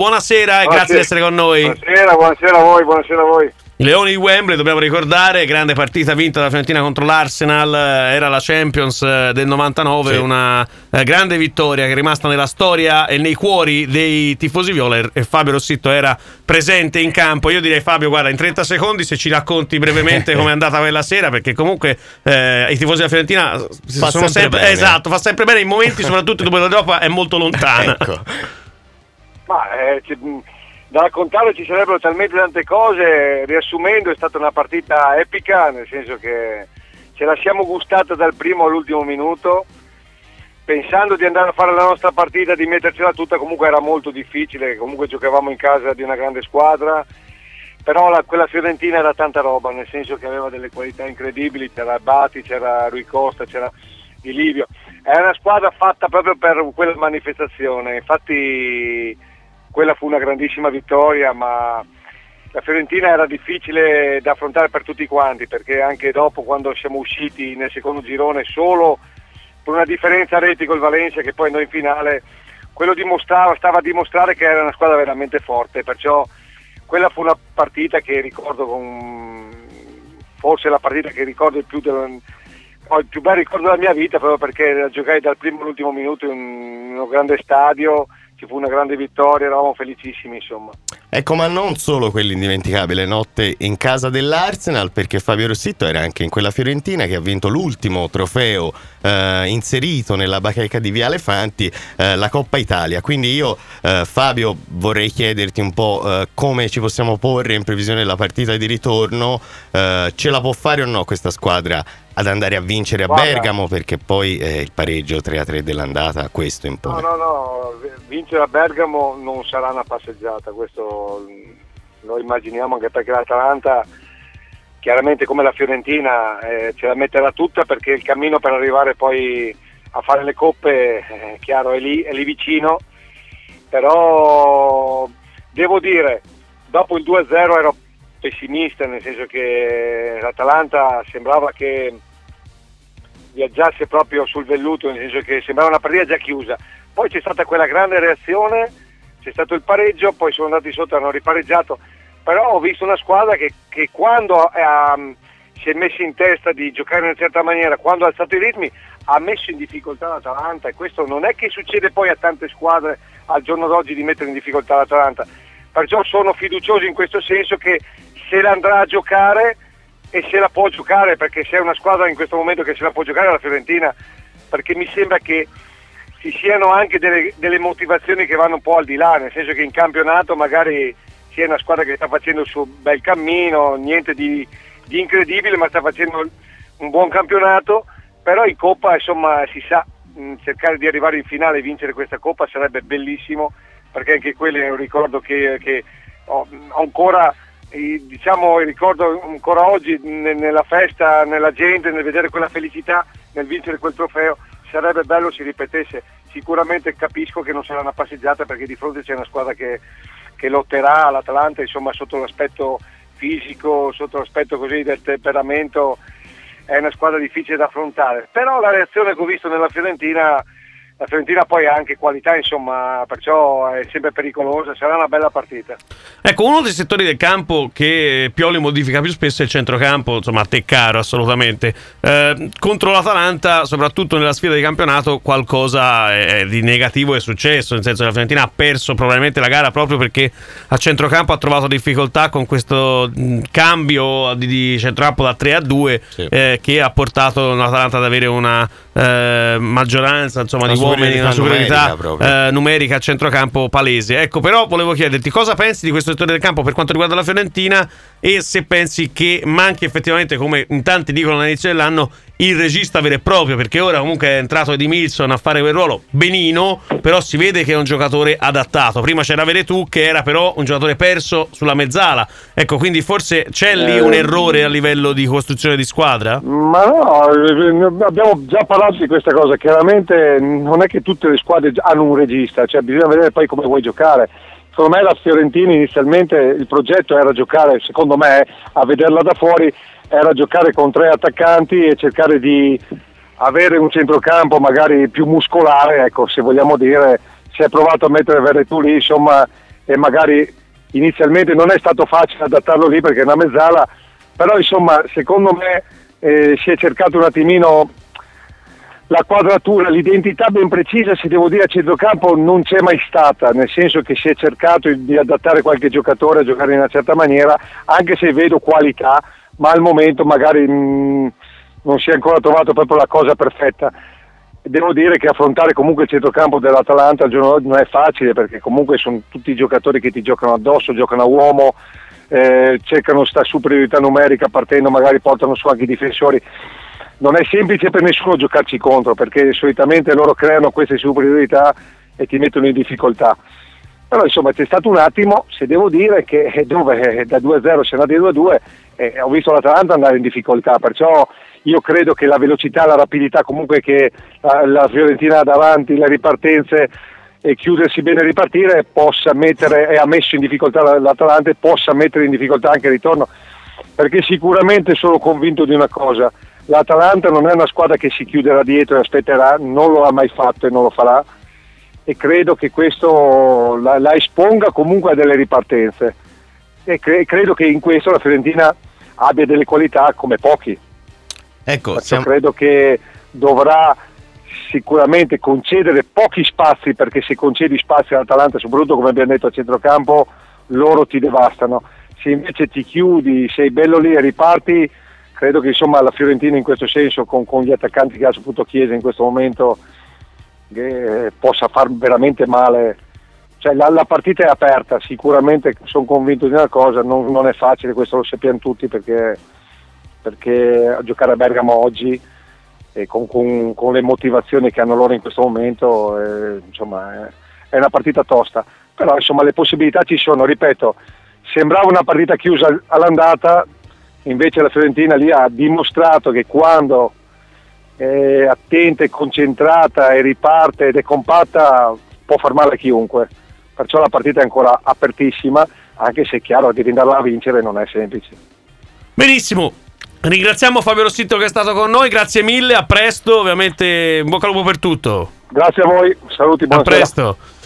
Buonasera e grazie di essere con noi. Buonasera a voi. Leoni di Wembley, dobbiamo ricordare, grande partita vinta dalla Fiorentina contro l'Arsenal, era la Champions del 99, sì. Una grande vittoria che è rimasta nella storia e nei cuori dei tifosi viola, e Fabio Rossitto era presente in campo. Io direi, Fabio, guarda, in 30 secondi se ci racconti brevemente com'è andata quella sera, perché comunque i tifosi della Fiorentina sono sempre esatto, fa sempre bene in momenti soprattutto dove l'Europa è molto lontana. Ecco. Ma da raccontare ci sarebbero talmente tante cose. Riassumendo, è stata una partita epica, nel senso che ce la siamo gustata dal primo all'ultimo minuto, pensando di andare a fare la nostra partita, di mettercela tutta. Comunque era molto difficile, comunque giocavamo in casa di una grande squadra, però quella Fiorentina era tanta roba, nel senso che aveva delle qualità incredibili. C'era Bati, c'era Rui Costa, c'era Ilivio, era una squadra fatta proprio per quella manifestazione. Infatti quella fu una grandissima vittoria, ma la Fiorentina era difficile da affrontare per tutti quanti, perché anche dopo, quando siamo usciti nel secondo girone solo per una differenza a reti col Valencia, che poi noi in finale, quello stava a dimostrare che era una squadra veramente forte. Perciò quella fu una partita che ricordo forse la partita che ricordo il più bel ricordo della mia vita, proprio perché la giocai dal primo all'ultimo minuto in uno grande stadio. Ci fu una grande vittoria, eravamo felicissimi, insomma. Ecco, ma non solo quell'indimenticabile notte in casa dell'Arsenal, perché Fabio Rossitto era anche in quella Fiorentina che ha vinto l'ultimo trofeo inserito nella bacheca di Viale Fanti, la Coppa Italia. Quindi io, Fabio, vorrei chiederti un po' come ci possiamo porre in previsione della partita di ritorno. Ce la può fare o no questa squadra ad andare a vincere a Bergamo, perché poi il pareggio 3-3 dell'andata, questo impone. No, vincere a Bergamo non sarà una passeggiata, questo lo immaginiamo, anche perché l'Atalanta, chiaramente come la Fiorentina, ce la metterà tutta, perché il cammino per arrivare poi a fare le coppe, chiaro, è lì vicino. Però devo dire, dopo il 2-0 ero pessimista, nel senso che l'Atalanta sembrava che viaggiasse proprio sul velluto, nel senso che sembrava una partita già chiusa. Poi c'è stata quella grande reazione, c'è stato il pareggio, poi sono andati sotto, hanno ripareggiato, però ho visto una squadra che quando si è messa in testa di giocare in una certa maniera, quando ha alzato i ritmi, ha messo in difficoltà l'Atalanta, e questo non è che succede poi a tante squadre al giorno d'oggi, di mettere in difficoltà l'Atalanta. Perciò sono fiducioso in questo senso che se la andrà a giocare, e se la può giocare, perché se è una squadra in questo momento che se la può giocare è la Fiorentina, perché mi sembra che ci siano anche delle motivazioni che vanno un po' al di là, nel senso che in campionato magari si è una squadra che sta facendo il suo bel cammino, niente di incredibile, ma sta facendo un buon campionato. Però in Coppa, insomma, si sa, cercare di arrivare in finale e vincere questa Coppa sarebbe bellissimo, perché anche quello è un ricordo che ho ancora, diciamo, ricordo ancora oggi nella festa, nella gente, nel vedere quella felicità, nel vincere quel trofeo. Sarebbe bello si ripetesse. Sicuramente capisco che non sarà una passeggiata, perché di fronte c'è una squadra che lotterà all'Atalanta, insomma, sotto l'aspetto fisico, sotto l'aspetto così del temperamento, è una squadra difficile da affrontare. Però la reazione che ho visto nella Fiorentina, la Fiorentina poi ha anche qualità, insomma, perciò è sempre pericolosa, sarà una bella partita. Ecco, uno dei settori del campo che Pioli modifica più spesso è il centrocampo, insomma, a te caro assolutamente. Contro l'Atalanta, soprattutto nella sfida di campionato, qualcosa di negativo è successo, nel senso che la Fiorentina ha perso probabilmente la gara proprio perché a centrocampo ha trovato difficoltà con questo cambio di centrocampo da 3-2, sì, che ha portato l'Atalanta ad avere una maggioranza, insomma, di uomini, una superiorità numerica a centrocampo palese. Ecco, però volevo chiederti cosa pensi di questo settore del campo per quanto riguarda la Fiorentina, e se pensi che manchi effettivamente, come in tanti dicono all'inizio dell'anno, il regista vero e proprio, perché ora comunque è entrato Edimilson a fare quel ruolo benino, però si vede che è un giocatore adattato. Prima c'era Veretout, che era però un giocatore perso sulla mezzala. Ecco, quindi forse c'è lì un errore a livello di costruzione di squadra? Ma no, abbiamo già parlato di questa cosa. Chiaramente non è che tutte le squadre hanno un regista, cioè bisogna vedere poi come vuoi giocare. Secondo me la Fiorentina inizialmente il progetto era giocare, secondo me, a vederla da fuori, era giocare con tre attaccanti e cercare di avere un centrocampo magari più muscolare, ecco, se vogliamo dire. Si è provato a mettere Veretout lì, insomma, e magari inizialmente non è stato facile adattarlo lì perché è una mezzala, però insomma secondo me si è cercato un attimino la quadratura, l'identità ben precisa, se devo dire, a centrocampo non c'è mai stata, nel senso che si è cercato di adattare qualche giocatore a giocare in una certa maniera, anche se vedo qualità, ma al momento magari non si è ancora trovato proprio la cosa perfetta. Devo dire che affrontare comunque il centrocampo dell'Atalanta al giorno d'oggi non è facile, perché comunque sono tutti giocatori che ti giocano addosso, giocano a uomo, cercano sta superiorità numerica partendo, magari portano su anche i difensori. Non è semplice per nessuno giocarci contro, perché solitamente loro creano queste superiorità e ti mettono in difficoltà. Però insomma c'è stato un attimo, se devo dire, che dove da 2-0 si è andati a 2-2 e ho visto l'Atalanta andare in difficoltà, perciò io credo che la velocità, la rapidità comunque che la Fiorentina ha davanti, le ripartenze e chiudersi bene e ripartire possa mettere, e ha messo in difficoltà l'Atalanta, e possa mettere in difficoltà anche il ritorno, perché sicuramente sono convinto di una cosa: l'Atalanta non è una squadra che si chiuderà dietro e aspetterà, non lo ha mai fatto e non lo farà, e credo che questo la esponga comunque a delle ripartenze, e credo che in questo la Fiorentina abbia delle qualità come pochi. Ecco, credo che dovrà sicuramente concedere pochi spazi, perché se concedi spazi all'Atalanta, soprattutto come abbiamo detto a centrocampo, loro ti devastano. Se invece ti chiudi, sei bello lì e riparti, credo che insomma la Fiorentina in questo senso con gli attaccanti che ha soprattutto Chiesa in questo momento possa far veramente male. Cioè la partita è aperta, sicuramente sono convinto di una cosa, non è facile, questo lo sappiamo tutti, perché a giocare a Bergamo oggi e con le motivazioni che hanno loro in questo momento insomma è una partita tosta, però insomma le possibilità ci sono. Ripeto, sembrava una partita chiusa all'andata, invece la Fiorentina lì ha dimostrato che quando è attenta e concentrata e riparte ed è compatta può far male a chiunque, perciò la partita è ancora apertissima, anche se è chiaro che andarla a vincere non è semplice. Benissimo, ringraziamo Fabio Rossitto che è stato con noi, grazie mille, a presto, ovviamente in bocca al lupo per tutto. Grazie a voi, saluti, buonasera. A presto.